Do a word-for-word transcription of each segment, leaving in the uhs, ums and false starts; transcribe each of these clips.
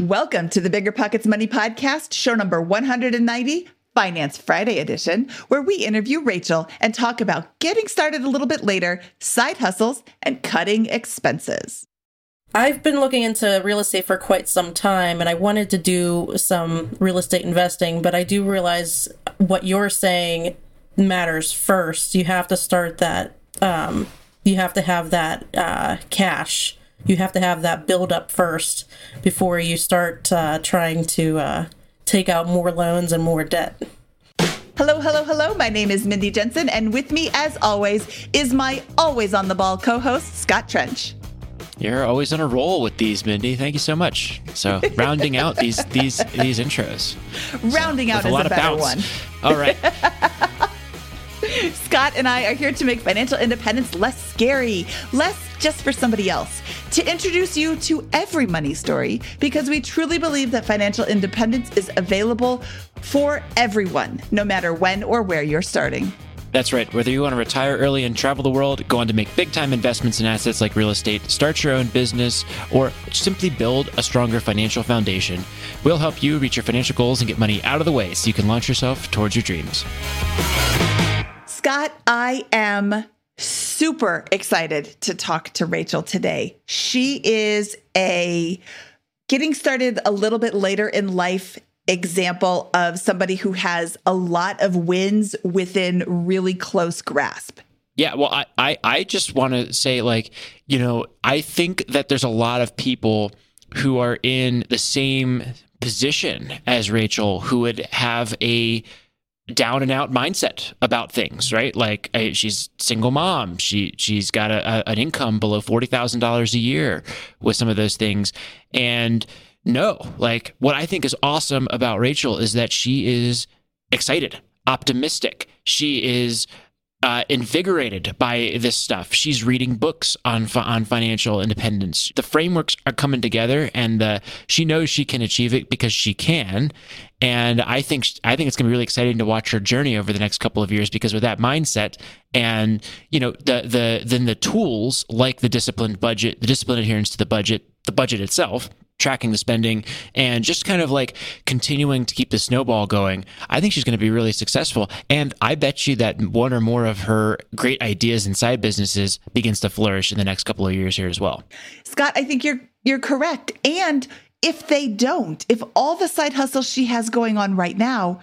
Welcome to the Bigger Pockets Money Podcast, show number one hundred ninety, Finance Friday edition, where we interview Rachel and talk about getting started a little bit later, side hustles, and cutting expenses. I've been looking into real estate for quite some time, and I wanted to do some real estate investing, but I do realize what you're saying matters first. You have to start that, um, you have to have that uh, cash. You have to have that build up first before you start uh, trying to uh, take out more loans and more debt. Hello, hello, hello. My name is Mindy Jensen, and with me, as always, is my always on the ball co-host, Scott Trench. You're always on a roll with these, Mindy. Thank you so much. So rounding out these these these intros. Rounding so, out is a, lot a better of one. All right. Scott and I are here to make financial independence less scary, less just for somebody else, to introduce you to every money story, because we truly believe that financial independence is available for everyone, no matter when or where you're starting. That's right. Whether you want to retire early and travel the world, go on to make big-time investments in assets like real estate, start your own business, or simply build a stronger financial foundation, we'll help you reach your financial goals and get money out of the way so you can launch yourself towards your dreams. Scott, I am super excited to talk to Rachel today. She is a getting started a little bit later in life example of somebody who has a lot of wins within really close grasp. Yeah, well, I, I, I just want to say, like, you know, I think that there's a lot of people who are in the same position as Rachel who would have a down and out mindset about things, right? Like uh, she's single mom. She, she's got a, a, an income below forty thousand dollars a year with some of those things. And no, like what I think is awesome about Rachel is that she is excited, optimistic. She is Uh, invigorated by this stuff. She's reading books on fi- on financial independence. The frameworks are coming together, and uh, she knows she can achieve it because she can. And I think sh- I think it's going to be really exciting to watch her journey over the next couple of years, because with that mindset and, you know, the the then the tools like the disciplined budget, the disciplined adherence to the budget, the budget itself, tracking the spending, and just kind of like continuing to keep the snowball going, I think she's going to be really successful. And I bet you that one or more of her great ideas and side businesses begins to flourish in the next couple of years here as well. Scott, I think you're you're correct. And if they don't, if all the side hustle she has going on right now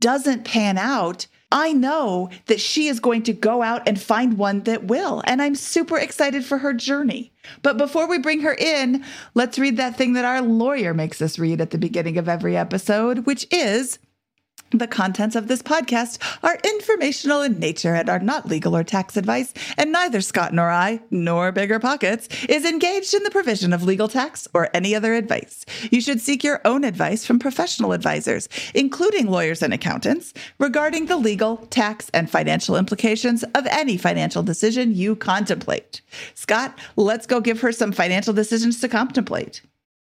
doesn't pan out, I know that she is going to go out and find one that will, and I'm super excited for her journey. But before we bring her in, let's read that thing that our lawyer makes us read at the beginning of every episode, which is, the contents of this podcast are informational in nature and are not legal or tax advice, and neither Scott nor I, nor Bigger Pockets, is engaged in the provision of legal, tax, or any other advice. You should seek your own advice from professional advisors, including lawyers and accountants, regarding the legal, tax, and financial implications of any financial decision you contemplate. Scott, let's go give her some financial decisions to contemplate.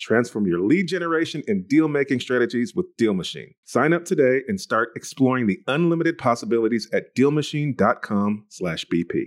Transform your lead generation and deal-making strategies with Deal Machine. Sign up today and start exploring the unlimited possibilities at deal machine dot com slash B P.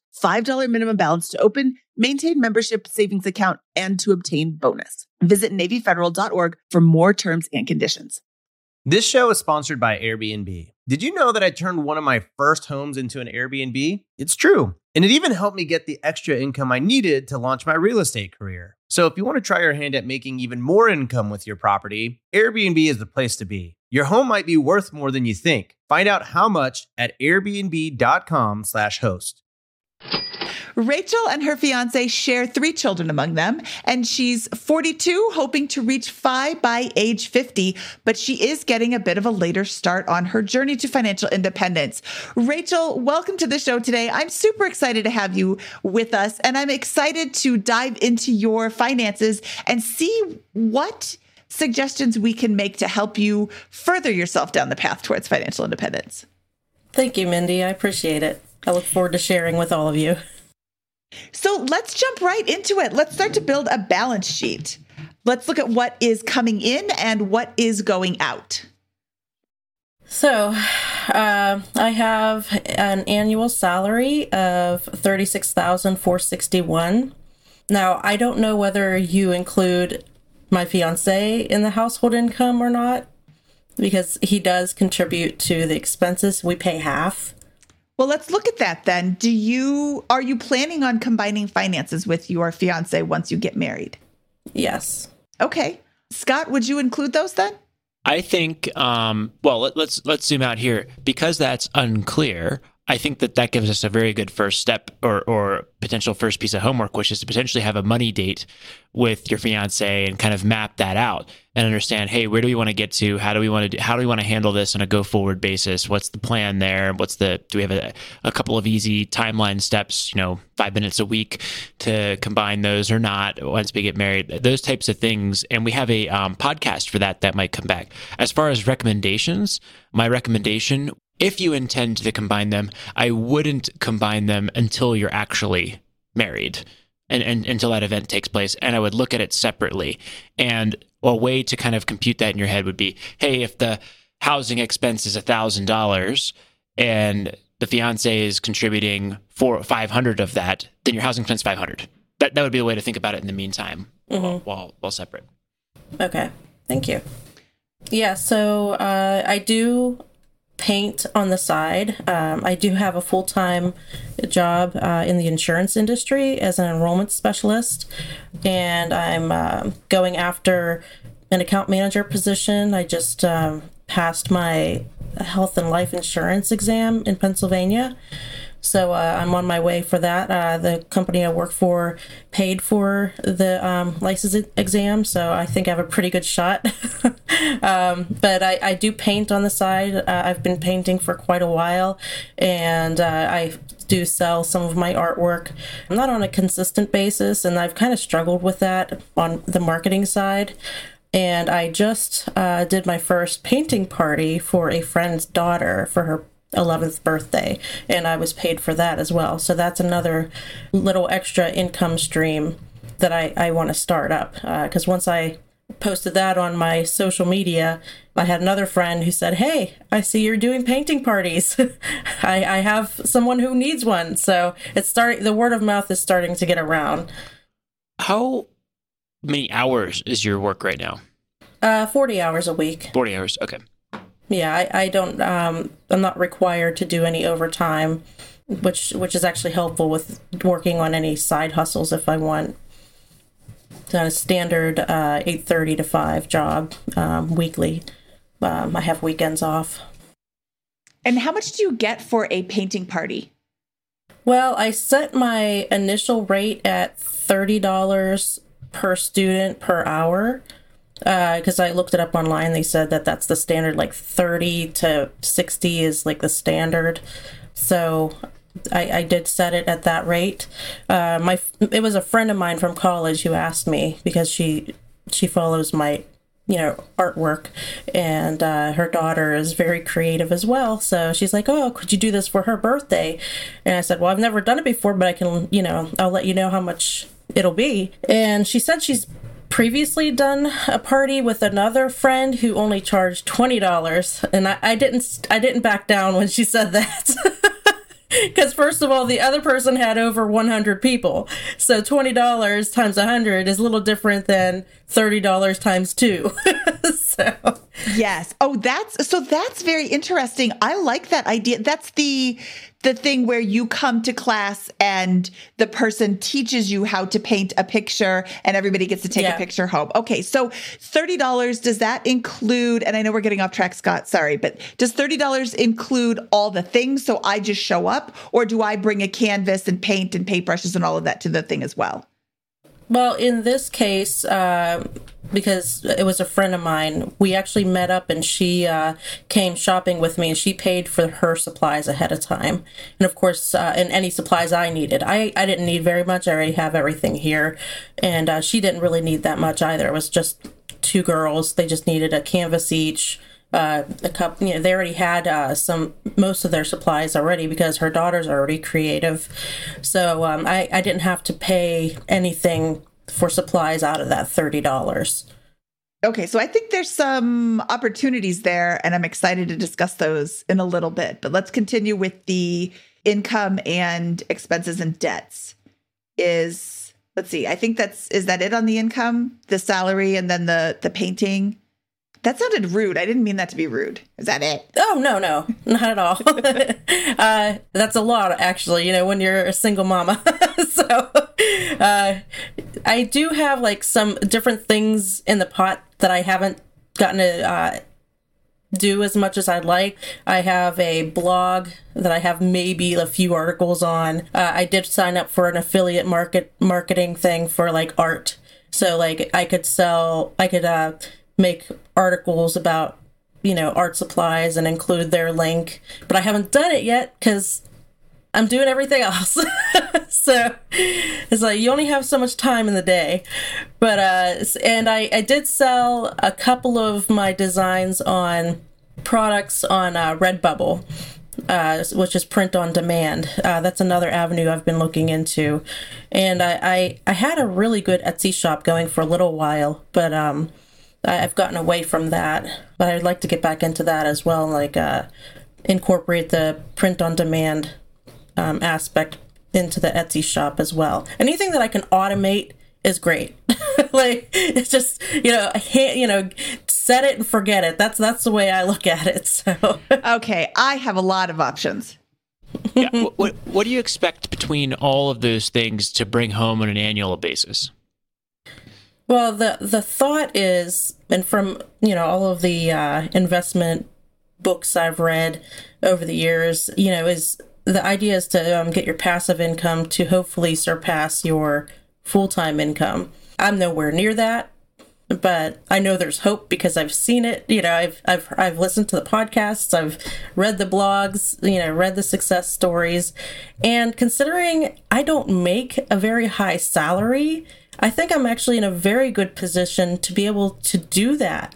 five dollars minimum balance to open, maintain membership savings account, and to obtain bonus. Visit navy federal dot org for more terms and conditions. This show is sponsored by Airbnb. Did you know that I turned one of my first homes into an Airbnb? It's true. And it even helped me get the extra income I needed to launch my real estate career. So if you want to try your hand at making even more income with your property, Airbnb is the place to be. Your home might be worth more than you think. Find out how much at airbnb.com slash host. Rachel and her fiance share three children among them, and she's forty-two, hoping to reach five by age fifty, but she is getting a bit of a later start on her journey to financial independence. Rachel, welcome to the show today. I'm super excited to have you with us, and I'm excited to dive into your finances and see what suggestions we can make to help you further yourself down the path towards financial independence. Thank you, Mindy. I appreciate it. I look forward to sharing with all of you. So let's jump right into it. Let's start to build a balance sheet. Let's look at what is coming in and what is going out. So uh, I have an annual salary of thirty-six thousand four hundred sixty-one dollars. Now, I don't know whether you include my fiance in the household income or not, because he does contribute to the expenses. We pay half. Well, let's look at that then. Do you, are you planning on combining finances with your fiance once you get married? Yes. Okay. Scott, would you include those then? I think, um, well, let, let's, let's zoom out here because that's unclear. I think that that gives us a very good first step or, or potential first piece of homework, which is to potentially have a money date with your fiance and kind of map that out and understand, hey, where do we want to get to? How do we want to do, how do we want to handle this on a go forward basis? What's the plan there? What's the, do we have a, a couple of easy timeline steps, you know, five minutes a week to combine those or not once we get married, those types of things. And we have a um, podcast for that, that might come back. As far as recommendations, my recommendation, if you intend to combine them, I wouldn't combine them until you're actually married and, and until that event takes place. And I would look at it separately. And a way to kind of compute that in your head would be, hey, if the housing expense is one thousand dollars and the fiance is contributing four, five hundred of that, then your housing expense is five hundred. That that would be a way to think about it in the meantime, mm-hmm. while, while, while separate. Okay. Thank you. Yeah. So uh, I do... paint on the side. Um, I do have a full-time job uh, in the insurance industry as an enrollment specialist, and I'm uh, going after an account manager position. I just um, passed my health and life insurance exam in Pennsylvania, so uh, I'm on my way for that. Uh, the company I work for paid for the um, license exam, so I think I have a pretty good shot. um, but I, I do paint on the side. Uh, I've been painting for quite a while, and uh, I do sell some of my artwork. I'm not on a consistent basis, and I've kind of struggled with that on the marketing side. And I just uh, did my first painting party for a friend's daughter for her eleventh birthday, and I was paid for that as well. So that's another little extra income stream that I, I want to start up. Because uh, once I posted that on my social media, I had another friend who said, hey, I see you're doing painting parties. I, I have someone who needs one. So it's starting, the word of mouth is starting to get around. How many hours is your work right now? Uh, forty hours a week. forty hours, okay. Yeah, I, I don't, um, I'm not required to do any overtime, which which is actually helpful with working on any side hustles if I want. It's not a standard uh, eight thirty to five job um, weekly. Um, I have weekends off. And how much do you get for a painting party? Well, I set my initial rate at thirty dollars per student per hour. Because uh, I looked it up online, they said that that's the standard, like thirty to sixty is like the standard. So I, I did set it at that rate. Uh, my it was a friend of mine from college who asked me because she she follows my you know artwork, and uh, her daughter is very creative as well. So she's like, "Oh, could you do this for her birthday?" And I said, "Well, I've never done it before, but I can you know I'll let you know how much it'll be." And she said she's previously done a party with another friend who only charged twenty dollars, and I, I didn't I didn't back down when she said that. Because first of all, the other person had over one hundred people. So twenty dollars times one hundred is a little different than thirty dollars times two. So yes. Oh, that's so that's very interesting. I like that idea. That's the the thing where you come to class and the person teaches you how to paint a picture and everybody gets to take yeah. a picture home. Okay. So thirty dollars, does that include, and I know we're getting off track, Scott, sorry, but does thirty dollars include all the things? So I just show up, or do I bring a canvas and paint and paintbrushes and all of that to the thing as well? Well, in this case, uh, because it was a friend of mine, we actually met up and she uh, came shopping with me, and she paid for her supplies ahead of time. And of course, uh, and any supplies I needed. I, I didn't need very much. I already have everything here. And uh, she didn't really need that much either. It was just two girls. They just needed a canvas each. Uh, a couple, you know, they already had uh, some most of their supplies already because her daughter's already creative, so um, I, I didn't have to pay anything for supplies out of that thirty dollars. Okay, so I think there's some opportunities there, and I'm excited to discuss those in a little bit. But let's continue with the income and expenses and debts. Is let's see, I think that's is that it on the income, the salary, and then the the painting. That sounded rude. I didn't mean that to be rude. Is that it? Oh, no, no, not at all. uh, that's a lot, actually, you know, when you're a single mama. So uh, I do have like some different things in the pot that I haven't gotten to uh, do as much as I'd like. I have a blog that I have maybe a few articles on. Uh, I did sign up for an affiliate market marketing thing for like art. So like I could sell, I could... Uh, make articles about, you know, art supplies and include their link, but I haven't done it yet because I'm doing everything else. So it's like, you only have so much time in the day, but, uh, and I, I did sell a couple of my designs on products on uh, Redbubble, uh, which is print on demand. Uh, that's another avenue I've been looking into. And I, I, I had a really good Etsy shop going for a little while, but, um, I've gotten away from that, but I'd like to get back into that as well, like uh, incorporate the print-on-demand um, aspect into the Etsy shop as well. Anything that I can automate is great. Like it's just you know, you know, set it and forget it. That's that's the way I look at it. So okay, I have a lot of options. Yeah. What, what what do you expect between all of those things to bring home on an annual basis? Well, the, the thought is, and from, you know, all of the uh, investment books I've read over the years, you know, is the idea is to um, get your passive income to hopefully surpass your full-time income. I'm nowhere near that, but I know there's hope because I've seen it. You know, I've I've I've listened to the podcasts, I've read the blogs, you know, read the success stories. And considering I don't make a very high salary, I think I'm actually in a very good position to be able to do that,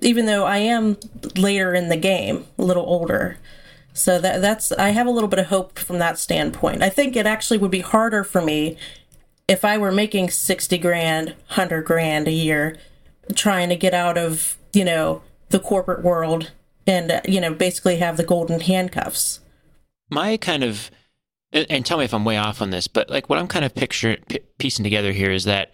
even though I am later in the game, a little older. So that that's I have a little bit of hope from that standpoint. I think it actually would be harder for me if I were making sixty grand, one hundred grand a year, trying to get out of, you know, the corporate world and, you know, basically have the golden handcuffs. My kind of... And tell me if I'm way off on this, but like what I'm kind of picturing, p- piecing together here is that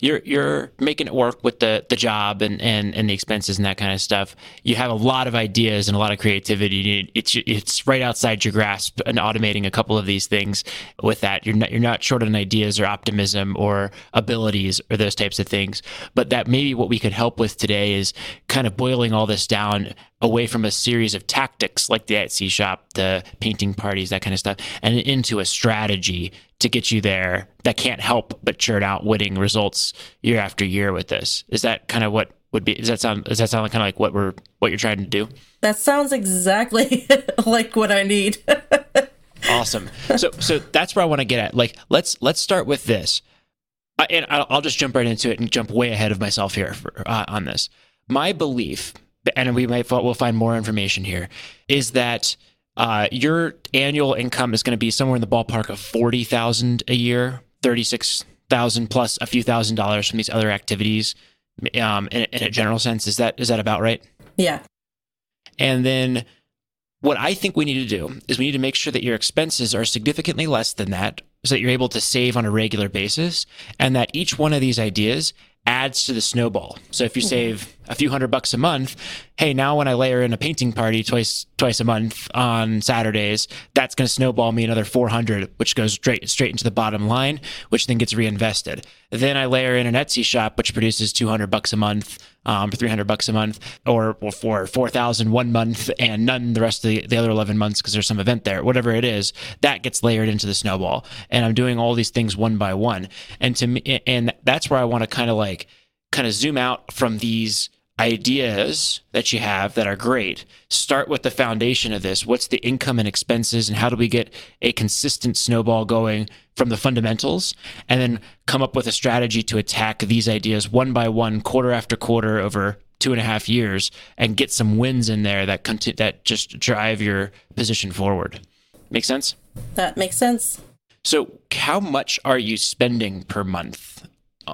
you're you're making it work with the the job and, and, and the expenses and that kind of stuff. You have a lot of ideas and a lot of creativity. It's it's right outside your grasp, and automating a couple of these things with that, you're not you're not short on ideas or optimism or abilities or those types of things. But that maybe what we could help with today is kind of boiling all this down away from a series of tactics like the Etsy shop, the painting parties, that kind of stuff, and into a strategy to get you there that can't help but churn out winning results year after year with this. Is that kind of what would be, does that sound, does that sound kind of like what we're, what you're trying to do? That sounds exactly like what I need. awesome. So, so that's where I want to get at. Like, let's let's start with this, I, and I'll, I'll just jump right into it and jump way ahead of myself here for, uh, on this. My belief, and we might we'll find more information here, is that uh, your annual income is going to be somewhere in the ballpark of forty thousand a year, thirty-six thousand plus a few thousand dollars from these other activities, um, in, in a general sense. Is that is that about right? Yeah. And then what I think we need to do is we need to make sure that your expenses are significantly less than that, so that you're able to save on a regular basis, and that each one of these ideas adds to the snowball. So if you mm-hmm. save a few hundred bucks a month, hey, now when I layer in a painting party twice twice a month on Saturdays, that's going to snowball me another four hundred, which goes straight straight into the bottom line, which then gets reinvested. Then I layer in an Etsy shop, which produces two hundred bucks a month, um, three hundred bucks a month, or for four thousand one month and none the rest of the, the other eleven months because there's some event there, whatever it is, that gets layered into the snowball. And I'm doing all these things one by one. And to me, and that's where I want to kind of like, kind of zoom out from these ideas that you have that are great. Start with the foundation of this. What's the income and expenses, and how do we get a consistent snowball going from the fundamentals, and then come up with a strategy to attack these ideas one by one, quarter after quarter, over two and a half years, and get some wins in there that conti- that just drive your position forward. Make sense? That makes sense. So how much are you spending per month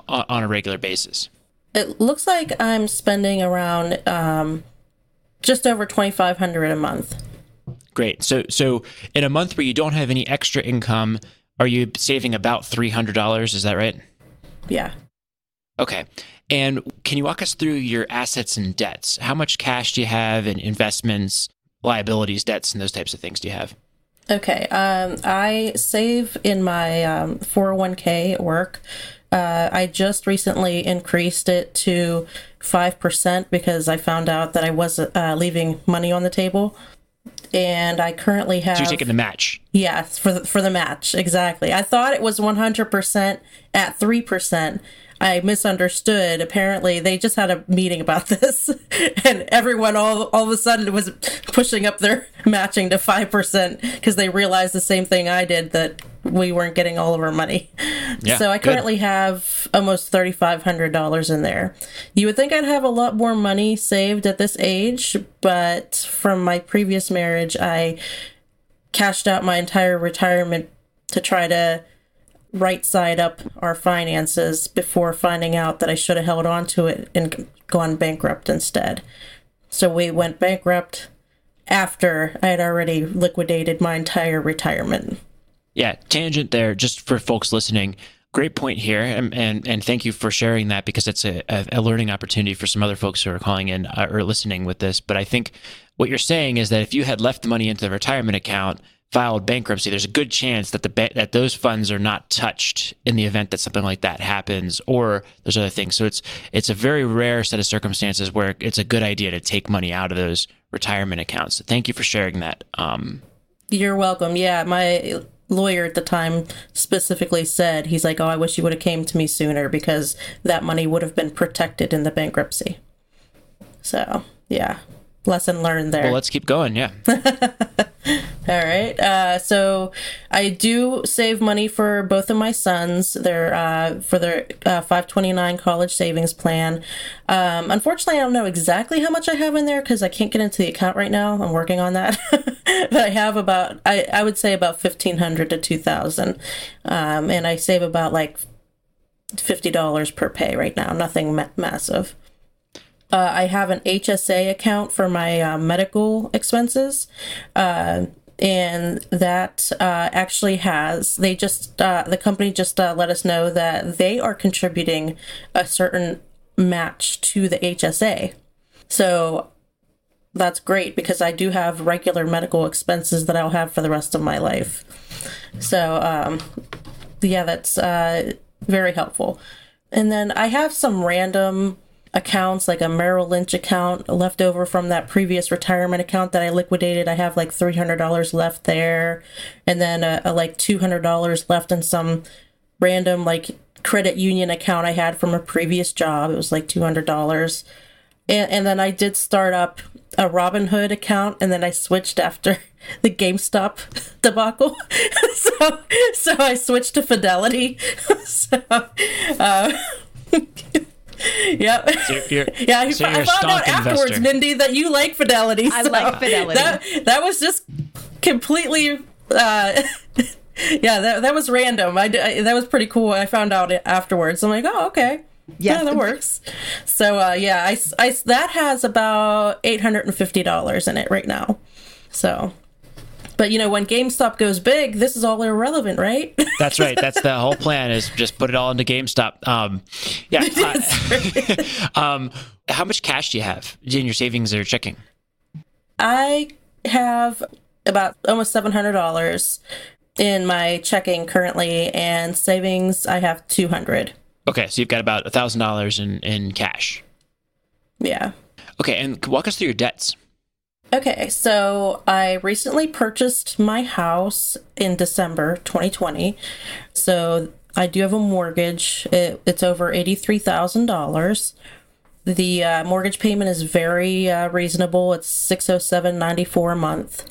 on a regular basis? It looks like I'm spending around um, just over twenty-five hundred dollars a month. Great. So, so in a month where you don't have any extra income, are you saving about three hundred dollars? Is that right? Yeah. Okay. And can you walk us through your assets and debts? How much cash do you have in investments, liabilities, debts, and those types of things do you have? Okay. Um, I save in my um, four oh one k work. Uh, I just recently increased it to five percent because I found out that I was uh, leaving money on the table, and I currently have... So you're taking the match. Yes, for the, for the match, exactly. I thought it was one hundred percent at three percent. I misunderstood. Apparently, they just had a meeting about this, and everyone all all of a sudden was pushing up their matching to five percent because they realized the same thing I did, that we weren't getting all of our money. Yeah, so I currently good. have almost three thousand five hundred dollars in there. You would think I'd have a lot more money saved at this age, but from my previous marriage, I cashed out my entire retirement to try to right side up our finances before finding out that I should have held on to it and gone bankrupt instead. So we went bankrupt after I had already liquidated my entire retirement. Yeah, tangent there, just for folks listening. Great point here, and and, and thank you for sharing that, because it's a, a learning opportunity for some other folks who are calling in or listening with this. But I think what you're saying is that if you had left the money into the retirement account, filed bankruptcy, there's a good chance that the ba- that those funds are not touched in the event that something like that happens, or there's other things. So it's it's a very rare set of circumstances where it's a good idea to take money out of those retirement accounts. So thank you for sharing that. Um, You're welcome. Yeah, my lawyer at the time specifically said, he's like, oh, I wish you would have came to me sooner because that money would have been protected in the bankruptcy. So, yeah. Lesson learned there. Well, let's keep going. Yeah. All right. Uh, so I do save money for both of my sons. They're uh, for their uh, five twenty-nine college savings plan. Um, unfortunately, I don't know exactly how much I have in there because I can't get into the account right now. I'm working on that. But I have about, I, I would say about fifteen hundred to two thousand. Um, and I save about like fifty dollars per pay right now. Nothing ma- massive. Uh, I have an H S A account for my uh, medical expenses, uh, and that uh, actually has, they just, uh, the company just uh, let us know that they are contributing a certain match to the H S A. So that's great because I do have regular medical expenses that I'll have for the rest of my life. So um, yeah, that's uh, very helpful. And then I have some random accounts, like a Merrill Lynch account left over from that previous retirement account that I liquidated. I have like three hundred dollars left there, and then a, a like two hundred dollars left in some random like credit union account I had from a previous job. It was like two hundred dollars. And, and then I did start up a Robinhood account, and then I switched after the GameStop debacle. so, so I switched to Fidelity. so, uh, yep. So you're, yeah. So I found out afterwards, investor. Mindy, that you like Fidelity. So I like Fidelity. That, that was just completely. Uh, yeah, that that was random. I, I that was pretty cool. I found out afterwards. I'm like, oh, okay. Yes. Yeah, that works. So, uh, yeah, I, I, that has about eight hundred fifty dollars in it right now. So, but, you know, when GameStop goes big, this is all irrelevant, right? That's right. That's the whole plan, is just put it all into GameStop. Um, yeah. Uh, um, how much cash do you have in your savings or checking? I have about almost seven hundred dollars in my checking currently, and savings, I have two hundred dollars. Okay, so you've got about one thousand dollars in, in cash. Yeah. Okay, and walk us through your debts. Okay, so I recently purchased my house in December twenty twenty. So I do have a mortgage. It, it's over eighty-three thousand dollars. The uh, mortgage payment is very uh, reasonable. It's six oh seven ninety-four a month.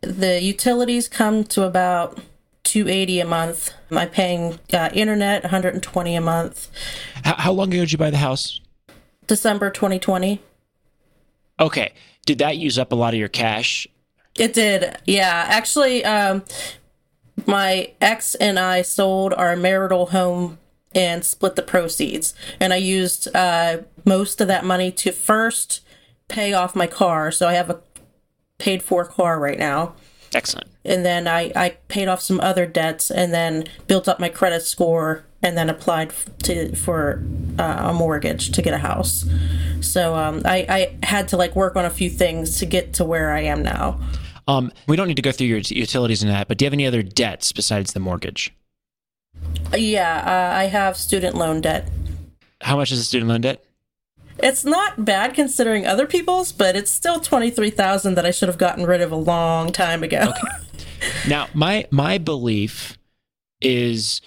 The utilities come to about two eighty a month. I'm paying uh, internet one hundred twenty a month. How, how long ago did you buy the house? December twenty twenty. Okay. Did that use up a lot of your cash? It did. Yeah. Actually, um, my ex and I sold our marital home and split the proceeds. And I used uh, most of that money to first pay off my car. So I have a paid for car right now. Excellent. And then I, I paid off some other debts, and then built up my credit score, and then applied to for uh, a mortgage to get a house. So um, I, I had to like work on a few things to get to where I am now. Um, we don't need to go through your utilities and that, but do you have any other debts besides the mortgage? Yeah, uh, I have student loan debt. How much is the student loan debt? It's not bad considering other people's, but it's still twenty-three thousand dollars that I should have gotten rid of a long time ago. Okay. Now, my my belief is,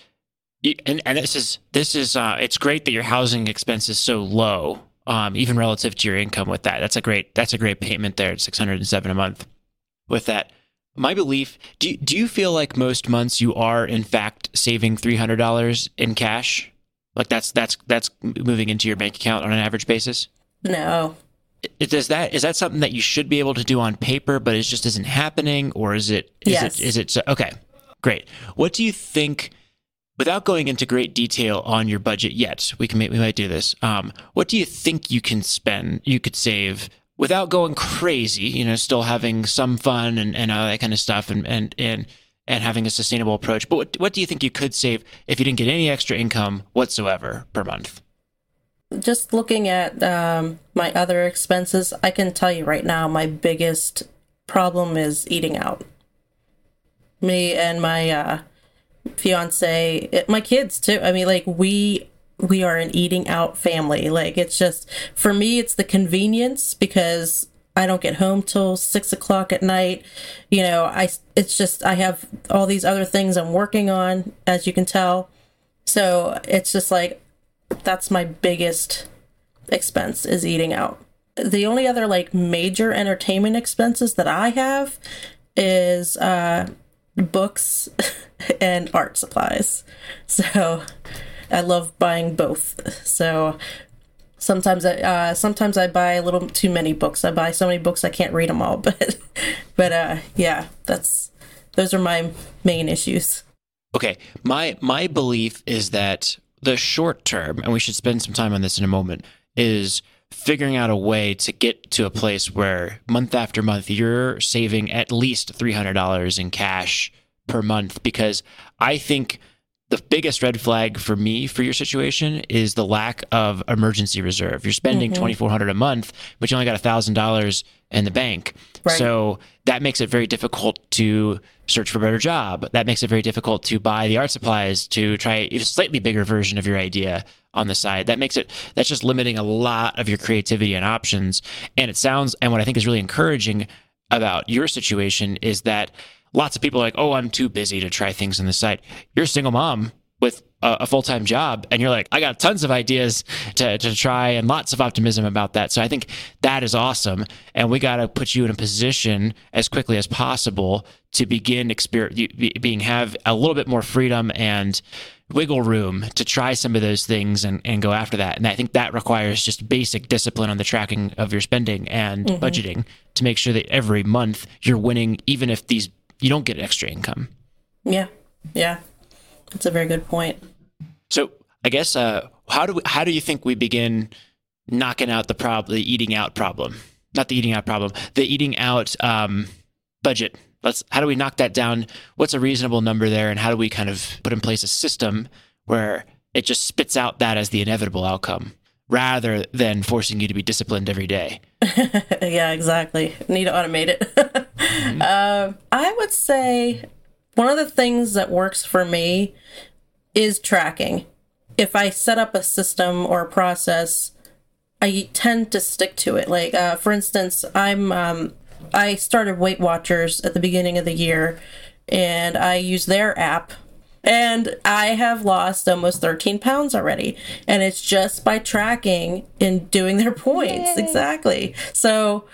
and, and this is this is uh, it's great that your housing expense is so low, um, even relative to your income. With that, that's a great that's a great payment there at six hundred seven dollars a month. With that, my belief, do do you feel like most months you are in fact saving three hundred dollars in cash? Like that's that's that's moving into your bank account on an average basis? No. Is that is that something that you should be able to do on paper, but it just isn't happening, or is it? Is yes. It, is it okay? Great. What do you think? Without going into great detail on your budget yet, we can we might do this. Um, what do you think you can spend? You could save without going crazy. You know, still having some fun and, and all that kind of stuff, and and and. and having a sustainable approach. But what, what do you think you could save if you didn't get any extra income whatsoever per month? Just looking at um, my other expenses, I can tell you right now, my biggest problem is eating out. Me and my uh, fiance, it, my kids too. I mean, like we we are an eating out family. Like it's just, for me, it's the convenience because I don't get home till six o'clock at night. You know, I, it's just, I have all these other things I'm working on, as you can tell. So it's just like, that's my biggest expense is eating out. The only other like major entertainment expenses that I have is uh, books and art supplies. So I love buying both. So Sometimes I uh, sometimes I buy a little too many books. I buy so many books I can't read them all. But but uh, yeah, that's those are my main issues. Okay, my my belief is that the short term, and we should spend some time on this in a moment, is figuring out a way to get to a place where month after month you're saving at least three hundred dollars in cash per month, because I think the biggest red flag for me for your situation is the lack of emergency reserve. You're spending mm-hmm. twenty-four hundred dollars a month, but you only got one thousand dollars in the bank. Right. So that makes it very difficult to search for a better job. That makes it very difficult to buy the art supplies, to try a slightly bigger version of your idea on the side. That makes it, that's just limiting a lot of your creativity and options. And it sounds, and what I think is really encouraging about your situation is that lots of people are like, oh, I'm too busy to try things on the site. You're a single mom. with a, a full-time job, and you're like, I got tons of ideas to, to try and lots of optimism about that. So I think that is awesome. And we got to put you in a position as quickly as possible to begin experience, being have a little bit more freedom and wiggle room to try some of those things and, and go after that. And I think that requires just basic discipline on the tracking of your spending and mm-hmm. budgeting to make sure that every month you're winning, even if these you don't get extra income. Yeah. Yeah. That's a very good point. So I guess, uh, how do we, how do you think we begin knocking out the problem, the eating out problem, not the eating out problem, the eating out um, budget? Let's, how do we knock that down? What's a reasonable number there? And how do we kind of put in place a system where it just spits out that as the inevitable outcome rather than forcing you to be disciplined every day? Yeah, exactly. Need to automate it. mm-hmm. uh, I would say one of the things that works for me is tracking. If I set up a system or a process, I tend to stick to it. Like, uh, for instance, I'm... Um, I started Weight Watchers at the beginning of the year, and I use their app, and I have lost almost thirteen pounds already, and it's just by tracking and doing their points. Yay. Exactly. So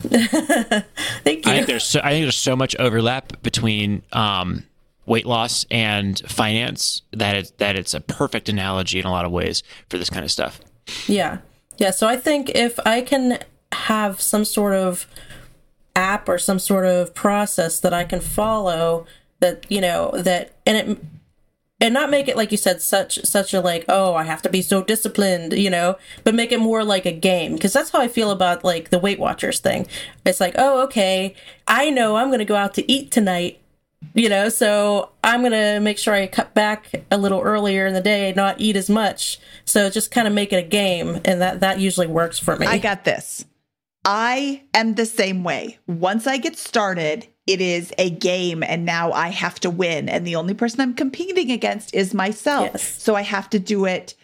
thank you. I think there's so, I think there's so much overlap between um, weight loss and finance that it, that it's a perfect analogy in a lot of ways for this kind of stuff. Yeah. Yeah. So I think if I can have some sort of app or some sort of process that I can follow that, you know, that, and it, and not make it, like you said, such, such a like, oh, I have to be so disciplined, you know, but make it more like a game. Cause that's how I feel about like the Weight Watchers thing. It's like, oh, okay, I know I'm going to go out to eat tonight, you know, so I'm going to make sure I cut back a little earlier in the day, not eat as much. So just kind of make it a game. And that, that usually works for me. I got this. I am the same way. Once I get started, it is a game and now I have to win. And the only person I'm competing against is myself. Yes. So I have to do it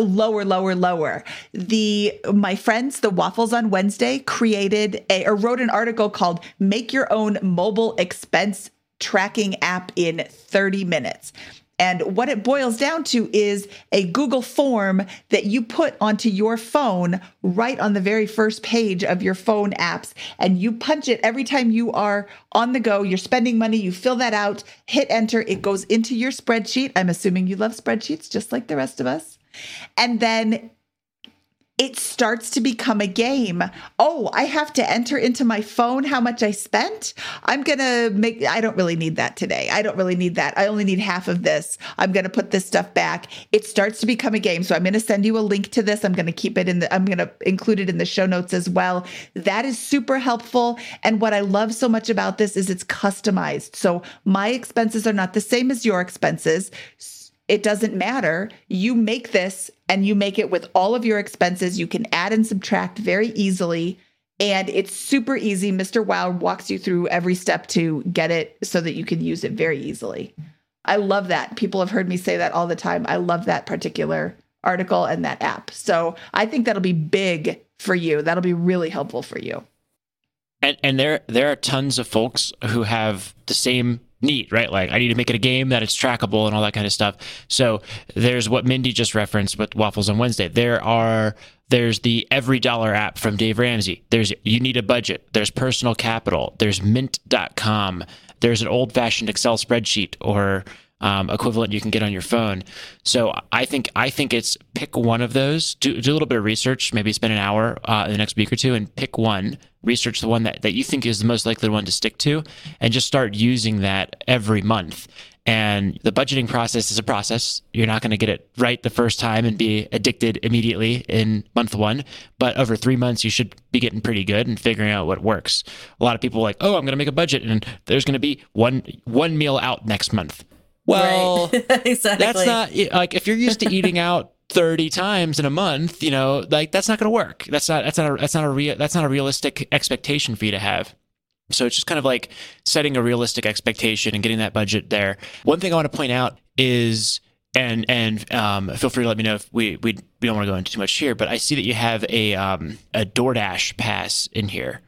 lower, lower, lower. The my friends, the Waffles on Wednesday, created a, or wrote an article called Make Your Own Mobile Expense Tracking App in thirty minutes. And what it boils down to is a Google form that you put onto your phone right on the very first page of your phone apps. And you punch it every time you are on the go, you're spending money, you fill that out, hit enter, it goes into your spreadsheet. I'm assuming you love spreadsheets just like the rest of us. And then it starts to become a game. Oh, I have to enter into my phone how much I spent. I'm going to make, I don't really need that today. I don't really need that. I only need half of this. I'm going to put this stuff back. It starts to become a game. So I'm going to send you a link to this. I'm going to keep it in the, I'm going to include it in the show notes as well. That is super helpful. And what I love so much about this is it's customized. So my expenses are not the same as your expenses. It doesn't matter. You make this and you make it with all of your expenses. You can add and subtract very easily. And it's super easy. Mister Wow walks you through every step to get it so that you can use it very easily. I love that. People have heard me say that all the time. I love that particular article and that app. So I think that'll be big for you. That'll be really helpful for you. And, and there, there are tons of folks who have the same need, right? Like I need to make it a game that it's trackable and all that kind of stuff. So there's what Mindy just referenced with Waffles on Wednesday. There are, there's the Every Dollar app from Dave Ramsey. There's, you need a budget. There's Personal Capital. There's mint dot com. There's an old fashioned Excel spreadsheet or um, equivalent you can get on your phone. So I think, I think it's pick one of those, do, do a little bit of research, maybe spend an hour uh, in the next week or two and pick one. Research the one that, that you think is the most likely one to stick to and just start using that every month. And the budgeting process is a process. You're not going to get it right the first time and be addicted immediately in month one, but over three months, you should be getting pretty good and figuring out what works. A lot of people are like, oh, I'm going to make a budget and there's going to be one one meal out next month. Well, right. Exactly. That's not like if you're used to eating out thirty times in a month, you know, like that's not going to work. That's not, that's not, a, that's not a real, that's not a realistic expectation for you to have. So it's just kind of like setting a realistic expectation and getting that budget there. One thing I want to point out is, and, and, um, feel free to let me know if we, we, we don't want to go into too much here, but I see that you have a, um, a DoorDash pass in here.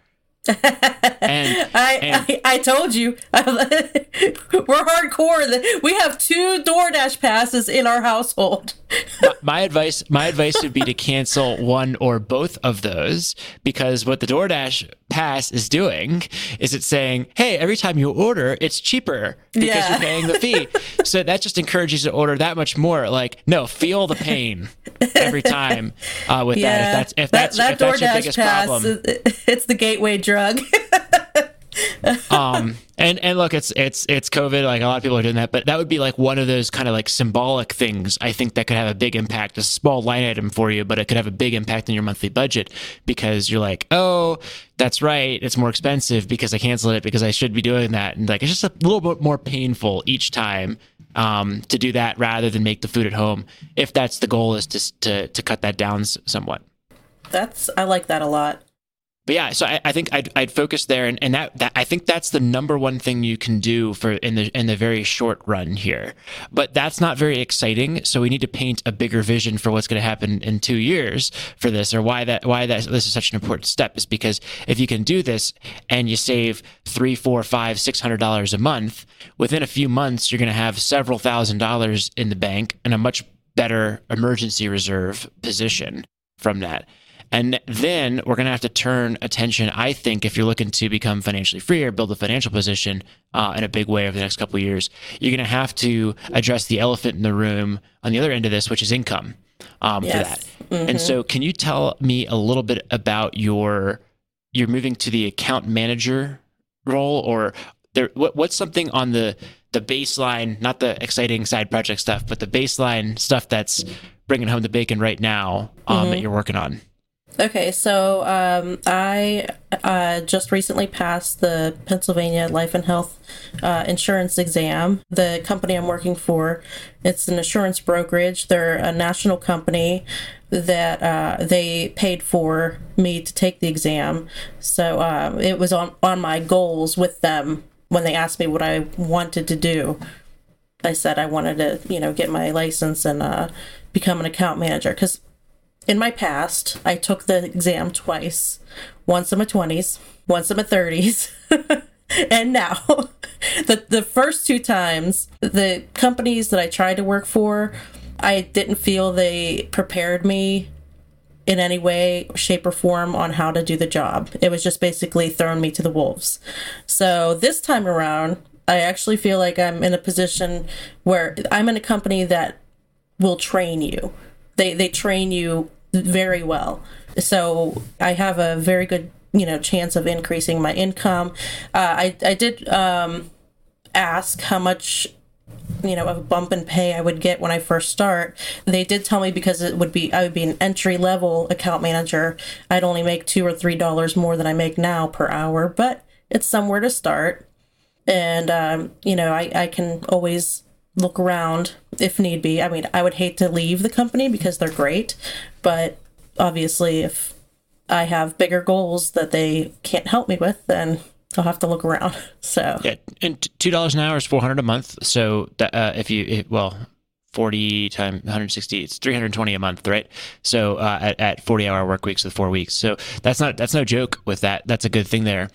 and, I, and I I told you, we're hardcore. We have two DoorDash passes in our household. my, my advice, my advice would be to cancel one or both of those, because what the DoorDash pass is doing is it's saying, hey, every time you order, it's cheaper because yeah. you're paying the fee. So that just encourages you to order that much more. Like, no, feel the pain every time uh, with yeah. that. If that's, if that's, that, if that that's your biggest pass, problem. It's the gateway drug. um and and look, it's it's it's COVID, like a lot of people are doing that, but that would be like one of those kind of like symbolic things I think that could have a big impact. A small line item for you, but it could have a big impact on your monthly budget, because you're like, oh, that's right, it's more expensive because I canceled it, because I should be doing that. And like, it's just a little bit more painful each time um to do that rather than make the food at home, if that's the goal, is to to, to cut that down somewhat. That's I like that a lot. But yeah, so I, I think I'd, I'd focus there, and, and that, that I think that's the number one thing you can do for in the in the very short run here. But that's not very exciting, so we need to paint a bigger vision for what's going to happen in two years for this, or why that why that this is such an important step. Is because if you can do this and you save three, four, five, six hundred dollars a month, within a few months you're going to have several thousand dollars in the bank and a much better emergency reserve position from that. And then we're going to have to turn attention, I think, if you're looking to become financially free or build a financial position uh, in a big way over the next couple of years, you're going to have to address the elephant in the room on the other end of this, which is income um, yes. for that. Mm-hmm. And so can you tell me a little bit about your, you're moving to the account manager role, or there, what, what's something on the, the baseline, not the exciting side project stuff, but the baseline stuff that's bringing home the bacon right now um, mm-hmm. that you're working on? Okay, so um, I uh, just recently passed the Pennsylvania Life and Health uh, Insurance Exam. The company I'm working for, it's an insurance brokerage. They're a national company that uh, they paid for me to take the exam. So uh, it was on, on my goals with them when they asked me what I wanted to do. I said I wanted to, you know, get my license and uh, become an account manager, because in my past, I took the exam twice, once in my twenties, once in my thirties, and now. the The first two times, the companies that I tried to work for, I didn't feel they prepared me in any way, shape, or form on how to do the job. It was just basically throwing me to the wolves. So this time around, I actually feel like I'm in a position where I'm in a company that will train you. They They train you very well. So I have a very good, you know, chance of increasing my income. Uh, I, I did um, ask how much, you know, of a bump in pay I would get when I first start. They did tell me, because it would be, I would be an entry level account manager, I'd only make two or three dollars more than I make now per hour, but it's somewhere to start. And, um, you know, I, I can always look around if need be. I mean, I would hate to leave the company because they're great, but obviously if I have bigger goals that they can't help me with, then I'll have to look around. So yeah, and two dollars an hour is four hundred dollars a month. So uh, if you, if, well, forty times one hundred sixty, it's three hundred twenty a month, right? So uh, at, at forty hour work weeks with four weeks. So that's not, that's no joke with that. That's a good thing there.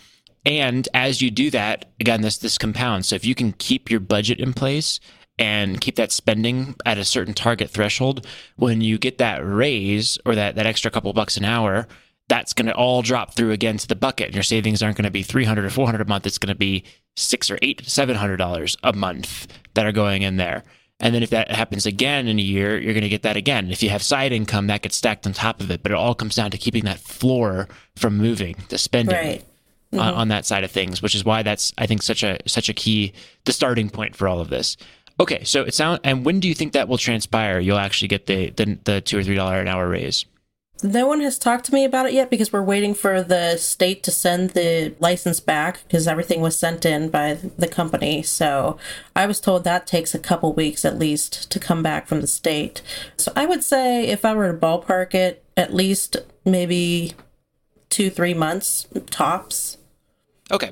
And as you do that, again, this, this compounds. So if you can keep your budget in place and keep that spending at a certain target threshold, when you get that raise or that, that extra couple bucks an hour, that's going to all drop through again to the bucket. And your savings aren't going to be three hundred or four hundred a month. It's going to be six or eight, seven hundred dollars a month that are going in there. And then if that happens again in a year, you're going to get that again. If you have side income, that gets stacked on top of it, but it all comes down to keeping that floor from moving, the spending. Right. Mm-hmm. On, on that side of things, which is why that's, I think, such a, such a key, the starting point for all of this. Okay, so it sounds, and when do you think that will transpire? You'll actually get the, the the two or three dollar an hour raise. No one has talked to me about it yet, because we're waiting for the state to send the license back, because everything was sent in by the company. So I was told that takes a couple weeks at least to come back from the state. So I would say, if I were to ballpark it, at least maybe two, three months tops. Okay.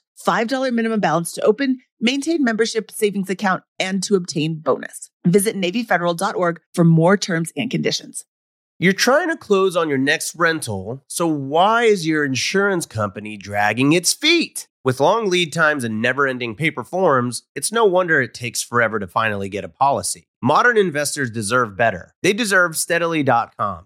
five dollars minimum balance to open, maintain membership savings account, and to obtain bonus. Visit navy federal dot org for more terms and conditions. You're trying to close on your next rental, so why is your insurance company dragging its feet? With long lead times and never-ending paper forms, it's no wonder it takes forever to finally get a policy. Modern investors deserve better. They deserve steadily dot com.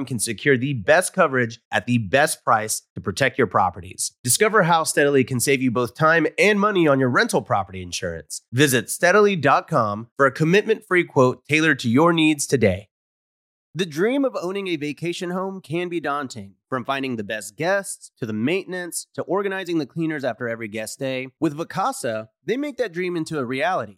can secure the best coverage at the best price to protect your properties. Discover how Steadily can save you both time and money on your rental property insurance. Visit steadily dot com for a commitment-free quote tailored to your needs today. The dream of owning a vacation home can be daunting. From finding the best guests, to the maintenance, to organizing the cleaners after every guest day, with Vacasa, they make that dream into a reality.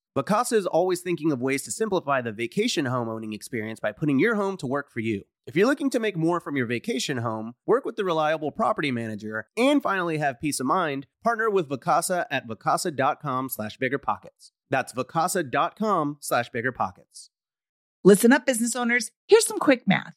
Vacasa is always thinking of ways to simplify the vacation home owning experience by putting your home to work for you. If you're looking to make more from your vacation home, work with the reliable property manager, and finally have peace of mind, partner with Vacasa at vacasa.com slash biggerpockets. That's vacasa.com slash biggerpockets. Listen up, business owners. Here's some quick math.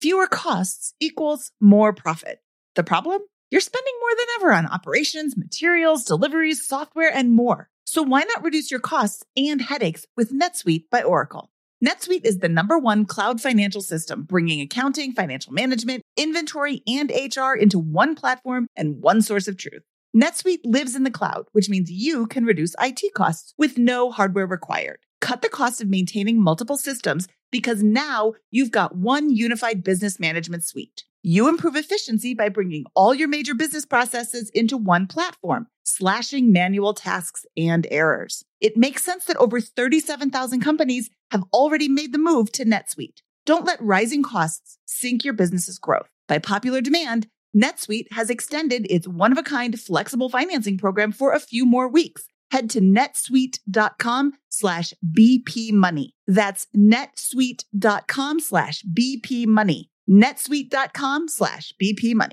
Fewer costs equals more profit. The problem? You're spending more than ever on operations, materials, deliveries, software, and more. So why not reduce your costs and headaches with NetSuite by Oracle? NetSuite is the number one cloud financial system, bringing accounting, financial management, inventory, and H R into one platform and one source of truth. NetSuite lives in the cloud, which means you can reduce I T costs with no hardware required. Cut the cost of maintaining multiple systems because now you've got one unified business management suite. You improve efficiency by bringing all your major business processes into one platform, slashing manual tasks and errors. It makes sense that over thirty-seven thousand companies have already made the move to NetSuite. Don't let rising costs sink your business's growth. By popular demand, NetSuite has extended its one-of-a-kind flexible financing program for a few more weeks. Head to netsuite.com slash bpmoney. That's netsuite.com slash bpmoney. netsuite.com slash bpmoney.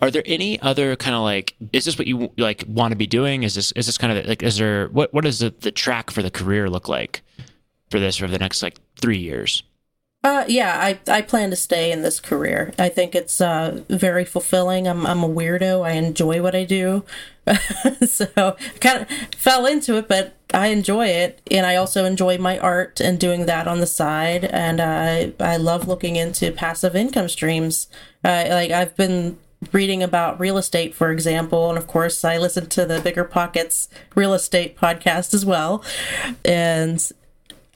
Are there any other kind of like, is this what you like want to be doing? Is this, is this kind of like, is there, what, what does the, the track for the career look like for this for the next like three years? Uh, yeah, I, I plan to stay in this career. I think it's uh, very fulfilling. I'm I'm a weirdo. I enjoy what I do. So I kind of fell into it, but I enjoy it. And I also enjoy my art and doing that on the side. And uh, I love looking into passive income streams. Uh, like I've been reading about real estate, for example. And of course, I listen to the Bigger Pockets real estate podcast as well. And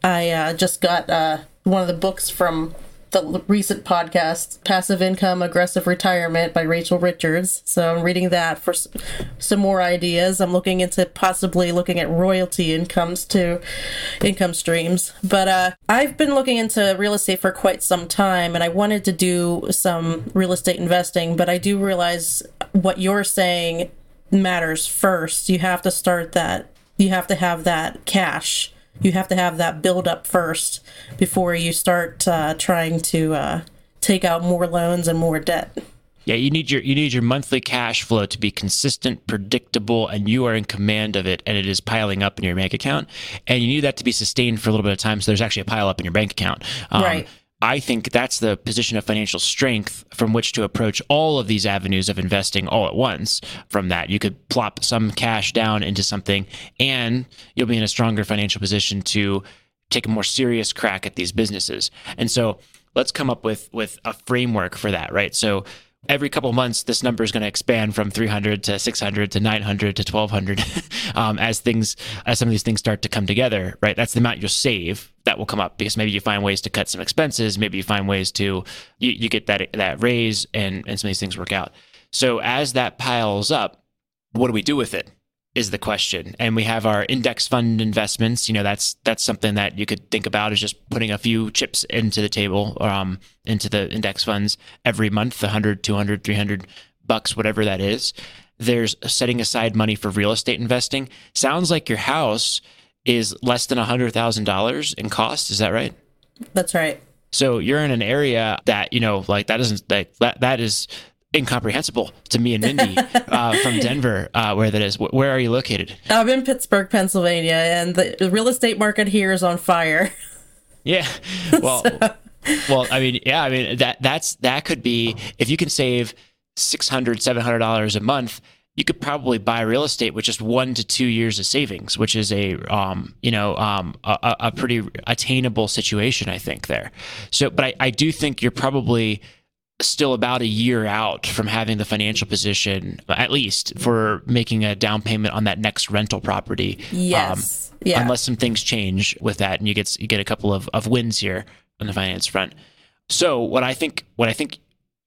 I uh, just got... Uh, one of the books from the recent podcast, Passive Income, Aggressive Retirement by Rachel Richards. So I'm reading that for some more ideas. I'm looking into possibly looking at royalty incomes to income streams. But uh, I've been looking into real estate for quite some time, and I wanted to do some real estate investing, but I do realize what you're saying matters first. You have to start that. You have to have that cash. You have to have that build up first before you start uh, trying to uh, take out more loans and more debt. Yeah, you need your you need your monthly cash flow to be consistent, predictable, and you are in command of it, and it is piling up in your bank account. And you need that to be sustained for a little bit of time, so there's actually a pile up in your bank account. Um, right. I think that's the position of financial strength from which to approach all of these avenues of investing all at once. From that, you could plop some cash down into something, and you'll be in a stronger financial position to take a more serious crack at these businesses. And so let's come up with, with a framework for that, right? So every couple of months, this number is going to expand from three hundred to six hundred to nine hundred to twelve hundred um, as things, as some of these things start to come together, right? That's the amount you'll save that will come up, because maybe you find ways to cut some expenses. Maybe you find ways to, you, you get that that raise and, and some of these things work out. So as that piles up, what do we do with it is the question. And we have our index fund investments. You know, that's that's something that you could think about, is just putting a few chips into the table, um, into the index funds every month, one hundred, two hundred, three hundred bucks, whatever that is. There's setting aside money for real estate investing. Sounds like your house is less than one hundred thousand dollars in cost. Is that right? That's right. So you're in an area that, you know, like that doesn't, like that, that is incomprehensible to me and Mindy uh, from Denver, uh, where that is. Where are you located? I'm in Pittsburgh, Pennsylvania, and the real estate market here is on fire. Yeah. Well, so. well, I mean, yeah, I mean, that that's that could be, if you can save six hundred, seven hundred dollars a month, you could probably buy real estate with just one to two years of savings, which is a um, you know um, a, a pretty attainable situation, I think, there. So, but I, I do think you're probably still about a year out from having the financial position, at least for making a down payment on that next rental property. Yes. Um, yeah. Unless some things change with that, and you get you get a couple of, of wins here on the finance front. So what I think what I think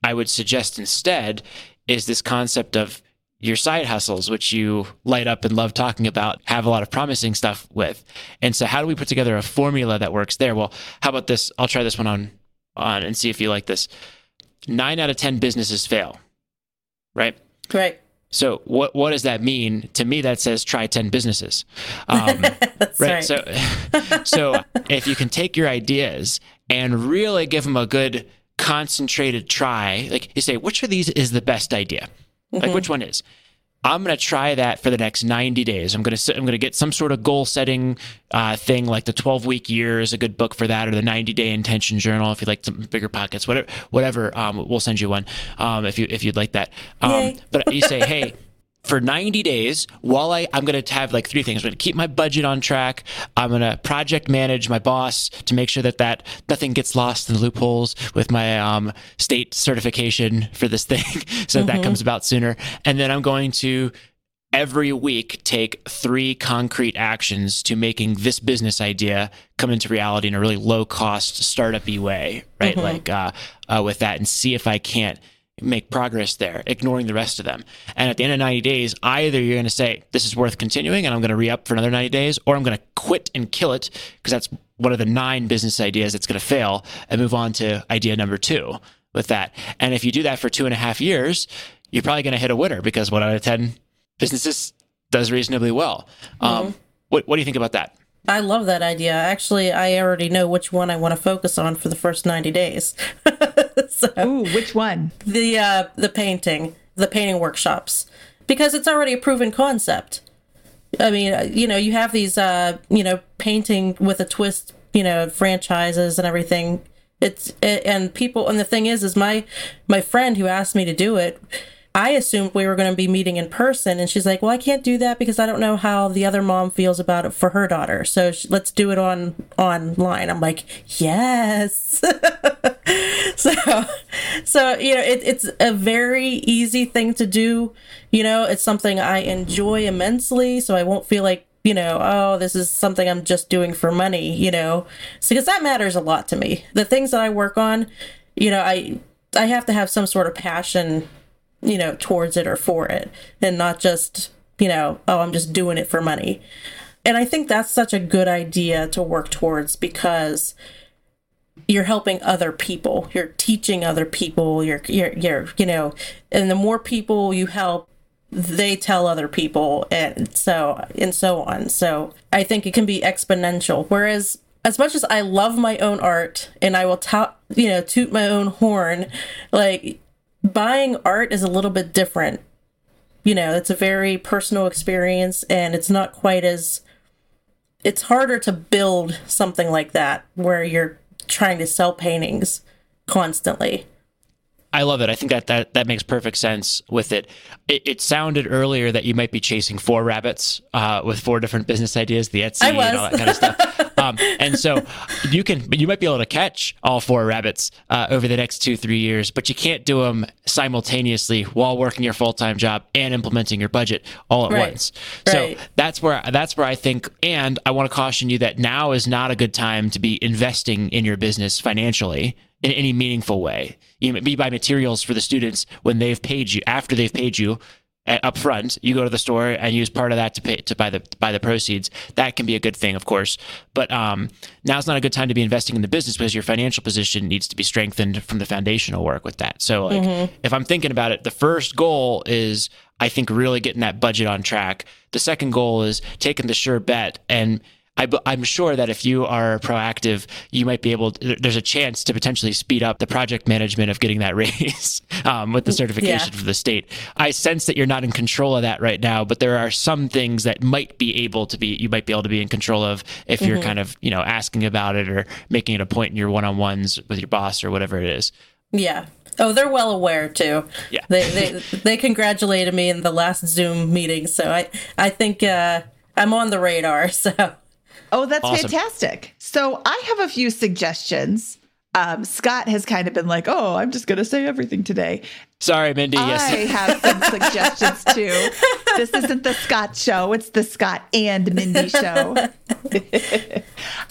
I would suggest instead is this concept of your side hustles, which you light up and love talking about, have a lot of promising stuff with. And so how do we put together a formula that works there? Well, how about this? I'll try this one on on and see if you like this. Nine out of ten businesses fail, right? Right. So what what does that mean? To me, that says try ten businesses. Um, That's right. right. So, so if you can take your ideas and really give them a good concentrated try, like you say, which of these is the best idea? Like mm-hmm. which one is? I'm going to try that for the next ninety days. I'm going to I'm going to get some sort of goal setting uh, thing, like the twelve week year is a good book for that, or the ninety day intention journal. If you like some bigger pockets, whatever, whatever, um, we'll send you one um, if you if you'd like that. Um, but you say, hey, for ninety days, while I I'm going to have like three things. I'm going to keep my budget on track. I'm going to project manage my boss to make sure that that nothing gets lost in the loopholes with my um, state certification for this thing, so mm-hmm. that comes about sooner. And then I'm going to every week take three concrete actions to making this business idea come into reality in a really low cost startup-y way, right? Mm-hmm. Like uh, uh, with that, and see if I can't make progress there, ignoring the rest of them. And at the end of ninety days, either you're going to say, this is worth continuing and I'm going to re-up for another ninety days, or I'm going to quit and kill it, because that's one of the nine business ideas that's going to fail, and move on to idea number two with that. And if you do that for two and a half years, you're probably going to hit a winner, because one out of ten businesses does reasonably well. Mm-hmm. Um, what, what do you think about that? I love that idea. Actually, I already know which one I want to focus on for the first ninety days. So, ooh, which one? The uh, the painting, the painting workshops, because it's already a proven concept. I mean, you know, you have these, uh, you know, painting with a twist, you know, franchises and everything. It's it, and people, and the thing is, is my my friend who asked me to do it, I assumed we were going to be meeting in person, and she's like, well, I can't do that because I don't know how the other mom feels about it for her daughter. So she, let's do it on online. I'm like, yes. so, so, you know, it, it's a very easy thing to do. You know, it's something I enjoy immensely. So I won't feel like, you know, oh, this is something I'm just doing for money, you know, so, because that matters a lot to me. The things that I work on, you know, I, I have to have some sort of passion, you know, towards it or for it, and not just, you know, oh, I'm just doing it for money. And I think that's such a good idea to work towards, because you're helping other people, you're teaching other people, you're, you're, you're you know, and the more people you help, they tell other people, and so and so on. So I think it can be exponential. Whereas, as much as I love my own art, and I will tout, you know, toot my own horn, like, buying art is a little bit different. You know, it's a very personal experience, and it's not quite as, it's harder to build something like that where you're trying to sell paintings constantly. I love it. I think that that, that makes perfect sense with it. it. It sounded earlier that you might be chasing four rabbits uh, with four different business ideas, the Etsy and all that kind of stuff. um, and so you can, you might be able to catch all four rabbits uh, over the next two, three years, but you can't do them simultaneously while working your full-time job and implementing your budget all at right. once. Right. So that's where, that's where I think, and I want to caution you that now is not a good time to be investing in your business financially in any meaningful way. You may buy materials for the students when they've paid you, after they've paid you up front. You go to the store and use part of that to pay, to buy the, to buy the proceeds. That can be a good thing, of course. But um, now's not a good time to be investing in the business because your financial position needs to be strengthened from the foundational work with that. So like, mm-hmm. if I'm thinking about it, the first goal is, I think, really getting that budget on track. The second goal is taking the sure bet, and I, I'm sure that if you are proactive, you might be able to, there's a chance to potentially speed up the project management of getting that raise um, with the certification yeah. for the state. I sense that you're not in control of that right now, but there are some things that might be able to be, you might be able to be in control of if mm-hmm. you're kind of, you know, asking about it or making it a point in your one-on-ones with your boss or whatever it is. Yeah. Oh, they're well aware too. Yeah. They, they, they congratulated me in the last Zoom meeting. So I, I think uh, I'm on the radar. So. Oh, that's awesome. Fantastic. So I have a few suggestions. Um, Scott has kind of been like, oh, I'm just going to say everything today. Sorry, Mindy. I yes. have some suggestions too. This isn't the Scott show. It's the Scott and Mindy show.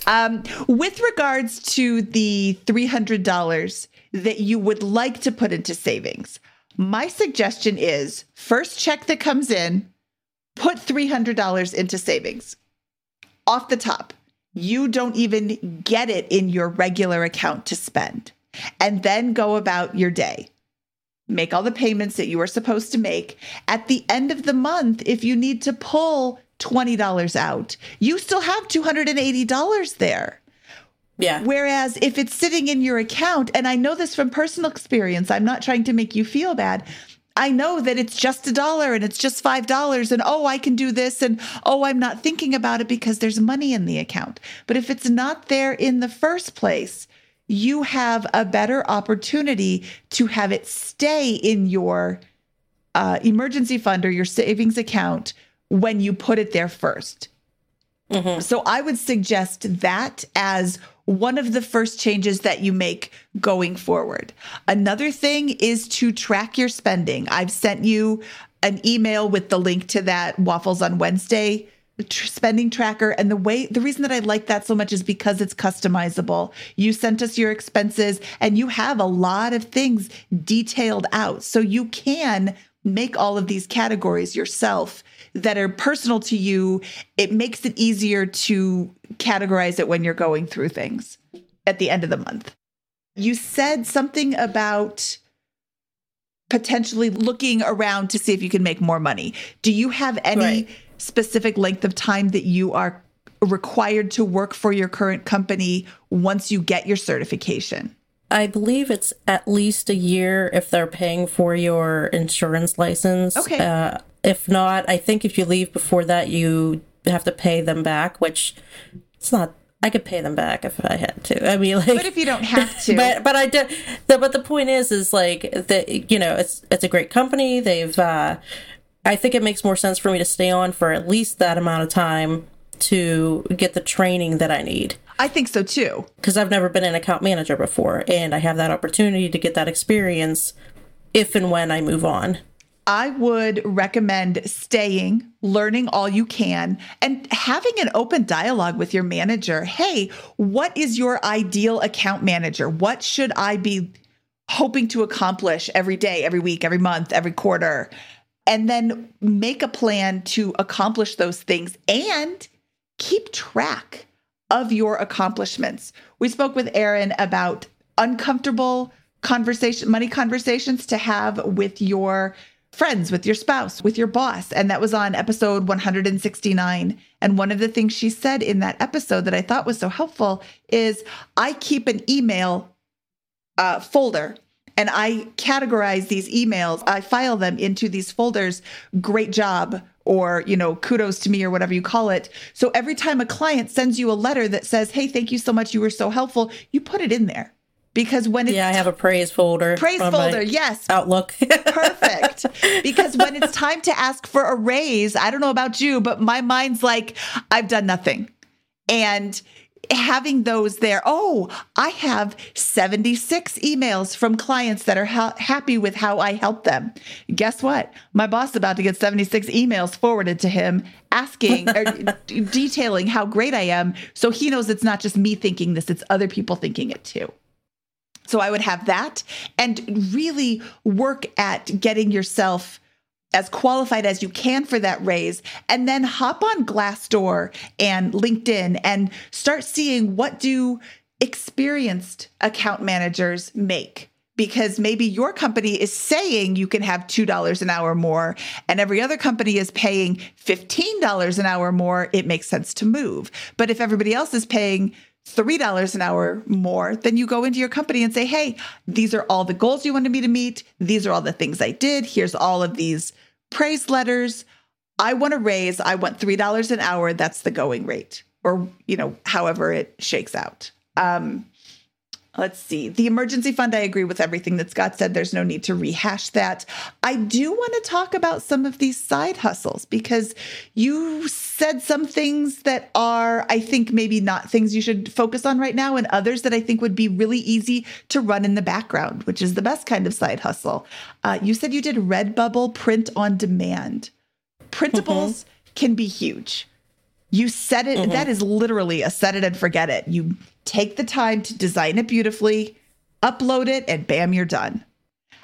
um, with regards to the three hundred dollars that you would like to put into savings, my suggestion is first check that comes in, put three hundred dollars into savings. Off the top, you don't even get it in your regular account to spend, and then go about your day. Make all the payments that you are supposed to make. At the end of the month, if you need to pull twenty dollars out, you still have two hundred eighty dollars there. Yeah. Whereas if it's sitting in your account, and I know this from personal experience, I'm not trying to make you feel bad, I know that it's just a dollar and it's just five dollars and, oh, I can do this. And, oh, I'm not thinking about it because there's money in the account. But if it's not there in the first place, you have a better opportunity to have it stay in your uh, emergency fund or your savings account when you put it there first. Mm-hmm. So I would suggest that as one of the first changes that you make going forward. Another thing is to track your spending. I've sent you an email with the link to that Waffles on Wednesday spending tracker. And the way, the reason that I like that so much is because it's customizable. You sent us your expenses and you have a lot of things detailed out. So you can make all of these categories yourself that are personal to you. It makes it easier to categorize it when you're going through things at the end of the month. You said something about potentially looking around to see if you can make more money. Do you have any right. specific length of time that you are required to work for your current company once you get your certification? I believe it's at least a year if they're paying for your insurance license. Okay. Uh, if not, I think if you leave before that, you have to pay them back, which it's not, I could pay them back if I had to. I mean, like, but if you don't have to, but, but I do, the, but the point is, is like that, you know, it's, it's a great company. They've, uh, I think it makes more sense for me to stay on for at least that amount of time to get the training that I need. I think so too. Because I've never been an account manager before, and I have that opportunity to get that experience if and when I move on. I would recommend staying, learning all you can, and having an open dialogue with your manager. Hey, what is your ideal account manager? What should I be hoping to accomplish every day, every week, every month, every quarter? And then make a plan to accomplish those things and keep track of your accomplishments. We spoke with Erin about uncomfortable conversation, money conversations to have with your friends, with your spouse, with your boss. And that was on episode one hundred sixty-nine. And one of the things she said in that episode that I thought was so helpful is I keep an email uh, folder and I categorize these emails. I file them into these folders, great job, or, you know, kudos to me, or whatever you call it. So every time a client sends you a letter that says, hey, thank you so much, you were so helpful, you put it in there. Because when it's yeah, I have a praise folder. Praise folder, yes. Outlook. Perfect. Because when it's time to ask for a raise, I don't know about you, but my mind's like, I've done nothing. And having those there, oh, I have seventy-six emails from clients that are ha- happy with how I helped them. Guess what? My boss is about to get seventy-six emails forwarded to him asking or d- detailing how great I am. So he knows it's not just me thinking this, it's other people thinking it too. So I would have that and really work at getting yourself as qualified as you can for that raise, and then hop on Glassdoor and LinkedIn and start seeing what do experienced account managers make. Because maybe your company is saying you can have two dollars an hour more and every other company is paying fifteen dollars an hour more, it makes sense to move. But if everybody else is paying three dollars an hour more, then you go into your company and say, hey, these are all the goals you wanted me to meet. These are all the things I did. Here's all of these praise letters. I want a raise. I want three dollars an hour. That's the going rate, or, you know, however it shakes out. Um, let's see. The emergency fund, I agree with everything that Scott said. There's no need to rehash that. I do want to talk about some of these side hustles, because you said some things that are, I think, maybe not things you should focus on right now, and others that I think would be really easy to run in the background, which is the best kind of side hustle. Uh, you said you did Redbubble print on demand. Printables mm-hmm. can be huge. You set it, mm-hmm. that is literally a set it and forget it. You take the time to design it beautifully, upload it, and bam, you're done.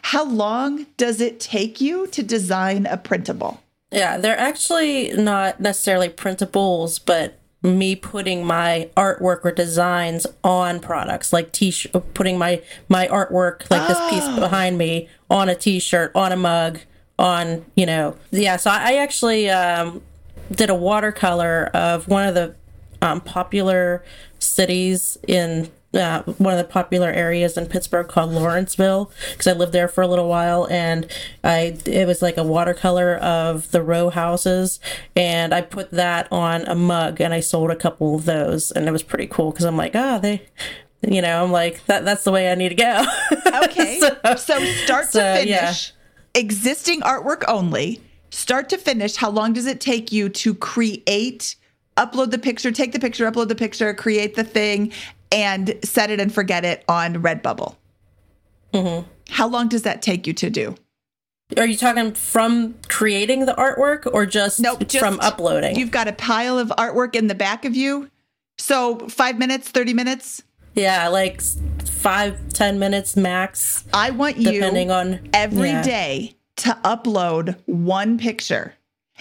How long does it take you to design a printable? Yeah, they're actually not necessarily printables, but me putting my artwork or designs on products, like t-shirt, putting my, my artwork, like oh. this piece behind me, on a t-shirt, on a mug, on, you know. Yeah, so I actually um, did a watercolor of one of the um, popular cities in uh, one of the popular areas in Pittsburgh called Lawrenceville, because I lived there for a little while, and I it was like a watercolor of the row houses, and I put that on a mug, and I sold a couple of those, and it was pretty cool because I'm like, ah, oh, they, you know, I'm like that that's the way I need to go. Okay, so, so start so, to finish, yeah. Existing artwork only, start to finish. How long does it take you to create? Upload the picture, take the picture, upload the picture, create the thing, and set it and forget it on Redbubble. Mm-hmm. How long does that take you to do? Are you talking from creating the artwork or just, nope, just from uploading? You've got a pile of artwork in the back of you. So five minutes, thirty minutes? Yeah, like five, ten minutes max. I want you depending on, every yeah. day to upload one picture.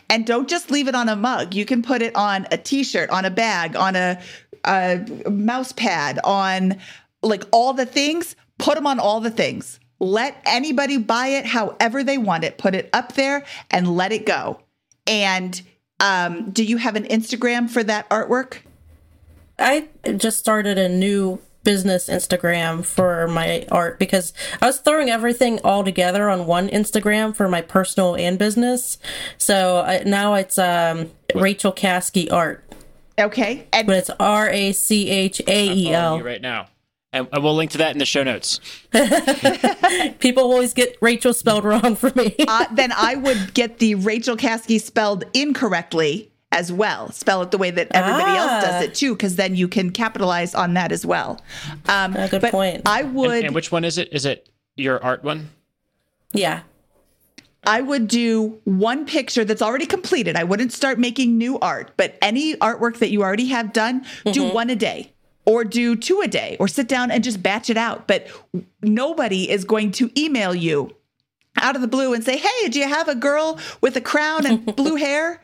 And don't just leave it on a mug. You can put it on a t-shirt, on a bag, on a, a mouse pad, on like all the things. Put them on all the things. Let anybody buy it however they want it. Put it up there and let it go. And um, do you have an Instagram for that artwork? I just started a new business Instagram for my art, because I was throwing everything all together on one Instagram for my personal and business. So I, now it's um, Rachael Caskey Art. Okay. And but it's R A C H A E L. I'm following you right now. And we'll link to that in the show notes. People always get Rachel spelled wrong for me. uh, then I would get the Rachael Caskey spelled incorrectly as well. Spell it the way that everybody ah. else does it too, because then you can capitalize on that as well. Um, oh, good but point. I would. And, and which one is it? Is it your art one? Yeah. I would do one picture that's already completed. I wouldn't start making new art, but any artwork that you already have done, mm-hmm. do one a day, or do two a day, or sit down and just batch it out. But nobody is going to email you out of the blue and say, hey, do you have a girl with a crown and blue hair?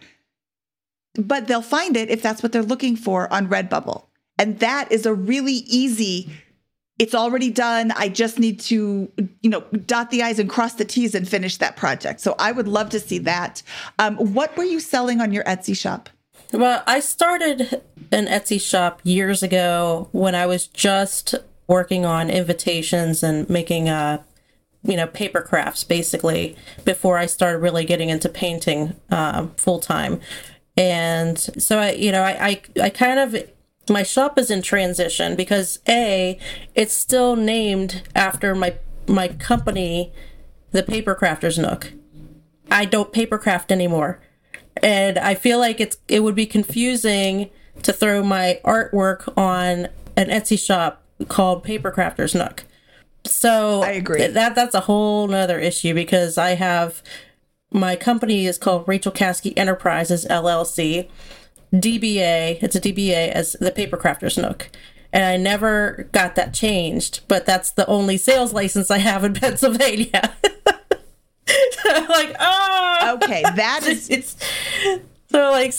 But they'll find it if that's what they're looking for on Redbubble. And that is a really easy it's already done. I just need to, you know, dot the I's and cross the T's and finish that project. So I would love to see that. Um, what were you selling on your Etsy shop? Well, I started an Etsy shop years ago when I was just working on invitations and making, uh, you know, paper crafts, basically, before I started really getting into painting uh, full time. And so, I, you know, I, I, I kind of... my shop is in transition because A, it's still named after my my company, the Paper Crafter's Nook. I don't paper craft anymore. And I feel like it's it would be confusing to throw my artwork on an Etsy shop called Paper Crafter's Nook. So I agree. That that's a whole nother issue because I have my company is called Rachael Caskey Enterprises, L L C. D B A, it's a D B A as the Paper Crafter's Nook. And I never got that changed, but that's the only sales license I have in Pennsylvania. So I'm like, oh. Okay, that is... it's so like...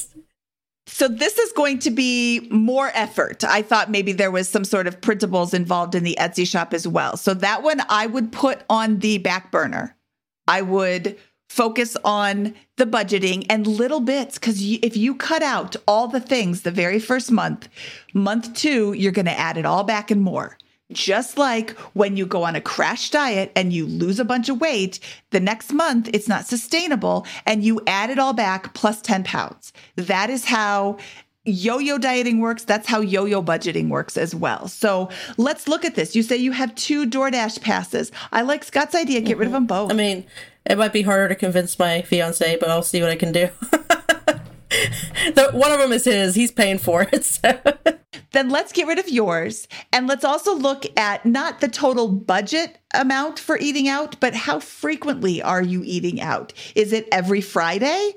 So this is going to be more effort. I thought maybe there was some sort of printables involved in the Etsy shop as well. So that one I would put on the back burner. I would... focus on the budgeting and little bits, because if you cut out all the things the very first month, month two, you're going to add it all back and more. Just like when you go on a crash diet and you lose a bunch of weight, the next month it's not sustainable and you add it all back plus ten pounds. That is how yo-yo dieting works. That's how yo-yo budgeting works as well. So let's look at this. You say you have two DoorDash passes. I like Scott's idea. Get mm-hmm. rid of them both. I mean, it might be harder to convince my fiance, but I'll see what I can do. One of them is his. He's paying for it. So. Then let's get rid of yours. And let's also look at not the total budget amount for eating out, but how frequently are you eating out? Is it every Friday?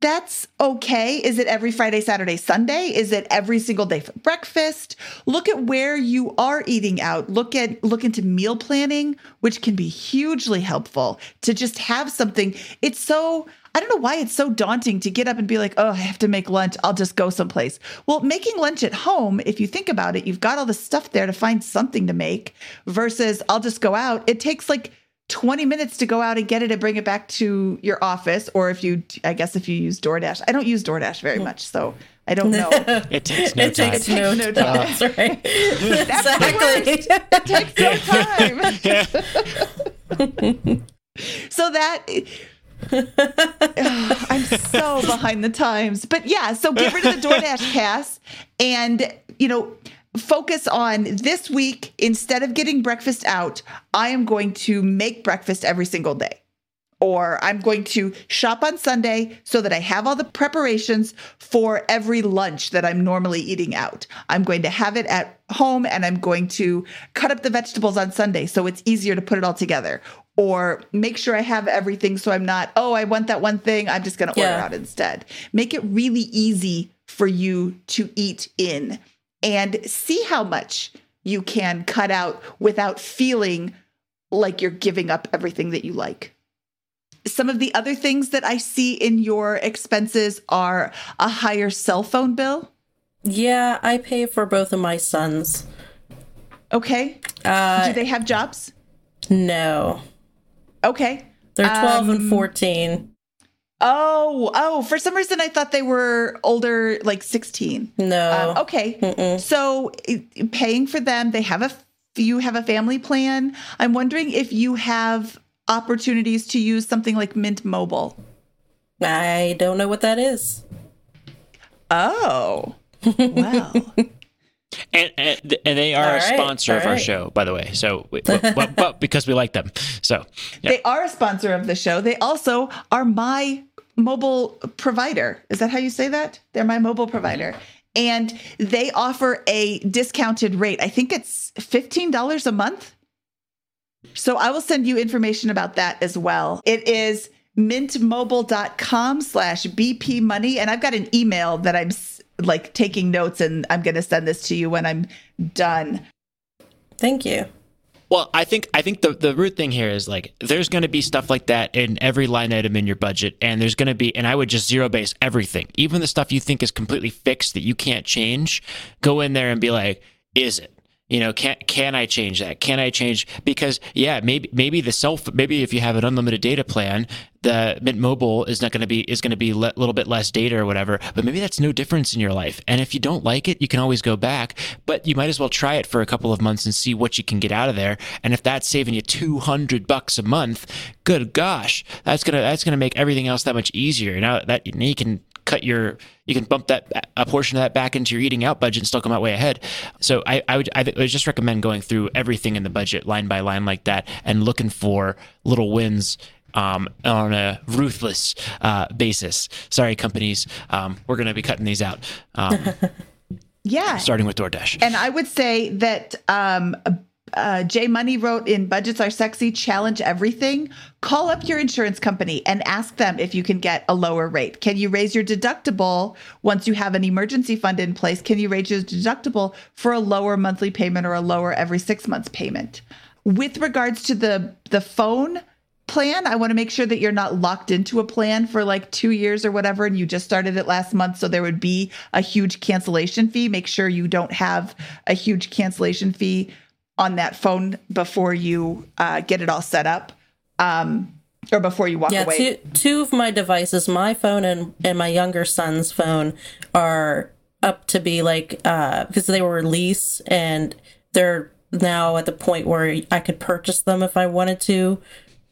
That's okay. Is it every Friday, Saturday, Sunday? Is it every single day for breakfast? Look at where you are eating out. Look at look into meal planning, which can be hugely helpful to just have something. It's so, I don't know why it's so daunting to get up and be like, oh, I have to make lunch. I'll just go someplace. Well, making lunch at home, if you think about it, you've got all the stuff there to find something to make versus I'll just go out. It takes like twenty minutes to go out and get it and bring it back to your office. Or if you, I guess if you use DoorDash, I don't use DoorDash very much, so I don't know. It takes no it time. Takes no, no time. Uh, That's right. That's exactly. It takes no time. Yeah. So that, oh, I'm so behind the times. But yeah, so get rid of the DoorDash pass and, you know, focus on this week, instead of getting breakfast out, I am going to make breakfast every single day. Or I'm going to shop on Sunday so that I have all the preparations for every lunch that I'm normally eating out. I'm going to have it at home and I'm going to cut up the vegetables on Sunday so it's easier to put it all together. Or make sure I have everything so I'm not, oh, I want that one thing. I'm just going to yeah. order out instead. Make it really easy for you to eat in. And see how much you can cut out without feeling like you're giving up everything that you like. Some of the other things that I see in your expenses are a higher cell phone bill. Yeah, I pay for both of my sons. Okay. Uh, Do they have jobs? No. Okay. They're twelve um, and fourteen. Oh, oh, for some reason, I thought they were older, like sixteen. No. Um, okay. Mm-mm. So paying for them, they have a, you have a family plan. I'm wondering if you have opportunities to use something like Mint Mobile. I don't know what that is. Oh, wow. And, and and they are all a sponsor right, of our right. show, by the way. So, we, but, but, but because we like them, so yeah. They are a sponsor of the show. They also are my mobile provider. Is that how you say that? They're my mobile provider, and they offer a discounted rate. I think it's fifteen dollars a month. So I will send you information about that as well. It is mint mobile dot com slash b p money, and I've got an email that I'm. like taking notes, and I'm going to send this to you when I'm done. Thank you. Well, I think I think the, the root thing here is like there's going to be stuff like that in every line item in your budget, and there's going to be, and I would just zero base everything, even the stuff you think is completely fixed that you can't change. Go in there and be like, is it? You know, can can I change that? Can I change? Because yeah, maybe maybe the self maybe if you have an unlimited data plan, the Mint Mobile is not going to be is going to be a le- little bit less data or whatever. But maybe that's no difference in your life. And if you don't like it, you can always go back. But you might as well try it for a couple of months and see what you can get out of there. And if that's saving you two hundred bucks a month, good gosh, that's gonna that's gonna make everything else that much easier. Now that now you can. Cut your, you can bump that a portion of that back into your eating out budget and still come out way ahead. So I, I would I would just recommend going through everything in the budget line by line like that and looking for little wins um, on a ruthless uh, basis. Sorry, companies, um, we're going to be cutting these out. Um, yeah, starting with DoorDash. And I would say that um, uh, Jay Money wrote in Budgets Are Sexy, challenge everything. Call up your insurance company and ask them if you can get a lower rate. Can you raise your deductible once you have an emergency fund in place? Can you raise your deductible for a lower monthly payment or a lower every six months payment? With regards to the, the phone plan, I want to make sure that you're not locked into a plan for like two years or whatever, and you just started it last month, so there would be a huge cancellation fee. Make sure you don't have a huge cancellation fee on that phone before you uh, get it all set up. Um, or before you walk yeah, away. Yeah, two, two of my devices, my phone and, and my younger son's phone, are up to be like, uh, because they were lease and they're now at the point where I could purchase them if I wanted to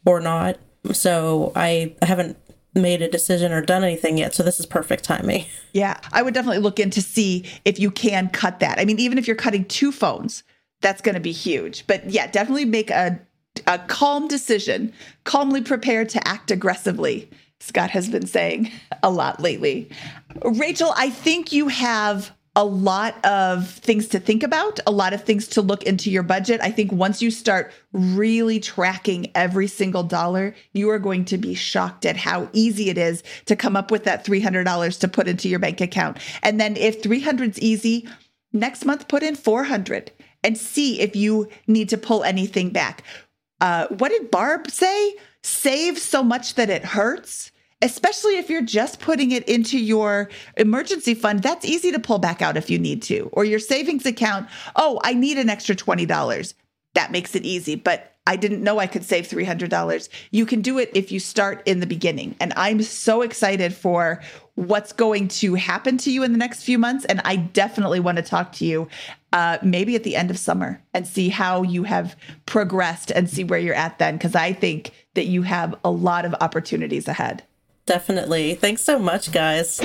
or not. So I haven't made a decision or done anything yet. So this is perfect timing. Yeah, I would definitely look in to see if you can cut that. I mean, even if you're cutting two phones, that's going to be huge. But yeah, definitely make a A calm decision, calmly prepared to act aggressively. Scott has been saying a lot lately. Rachel, I think you have a lot of things to think about, a lot of things to look into your budget. I think once you start really tracking every single dollar, you are going to be shocked at how easy it is to come up with that three hundred dollars to put into your bank account. And then if three hundred's easy, next month put in four hundred and see if you need to pull anything back. Uh, what did Barb say? Save so much that it hurts, especially if you're just putting it into your emergency fund. That's easy to pull back out if you need to. Or your savings account. Oh, I need an extra twenty dollars. That makes it easy. But I didn't know I could save three hundred dollars. You can do it if you start in the beginning. And I'm so excited for what's going to happen to you in the next few months. And I definitely want to talk to you uh, maybe at the end of summer and see how you have progressed and see where you're at then, because I think that you have a lot of opportunities ahead. Definitely. Thanks so much, guys.